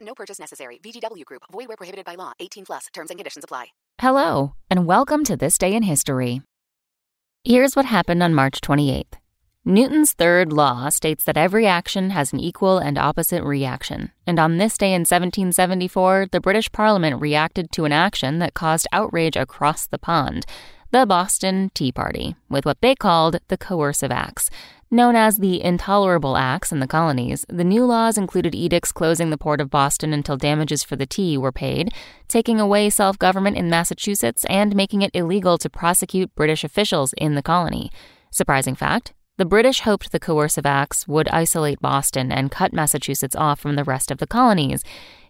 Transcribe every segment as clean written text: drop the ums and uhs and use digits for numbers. No purchase necessary. VGW Group. Void where prohibited by law. 18+. Terms and conditions apply. Hello, and welcome to This Day in History. Here's what happened on March 28th. Newton's third law states that every action has an equal and opposite reaction. And on this day in 1774, the British Parliament reacted to an action that caused outrage across the pond, the Boston Tea Party, with what they called the Coercive Acts. Known as the Intolerable Acts in the colonies, the new laws included edicts closing the port of Boston until damages for the tea were paid, taking away self-government in Massachusetts, and making it illegal to prosecute British officials in the colony. Surprising fact, the British hoped the Coercive Acts would isolate Boston and cut Massachusetts off from the rest of the colonies.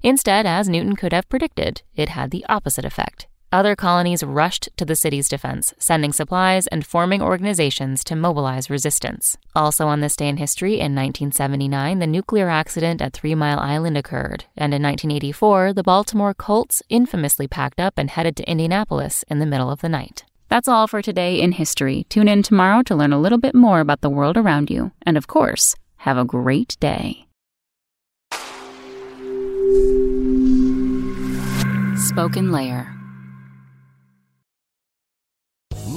Instead, as Newton could have predicted, it had the opposite effect. Other colonies rushed to the city's defense, sending supplies and forming organizations to mobilize resistance. Also on this day in history, in 1979, the nuclear accident at 3 Mile Island occurred, and in 1984, the Baltimore Colts infamously packed up and headed to Indianapolis in the middle of the night. That's all for today in history. Tune in tomorrow to learn a little bit more about the world around you. And of course, have a great day. Spoken Layer.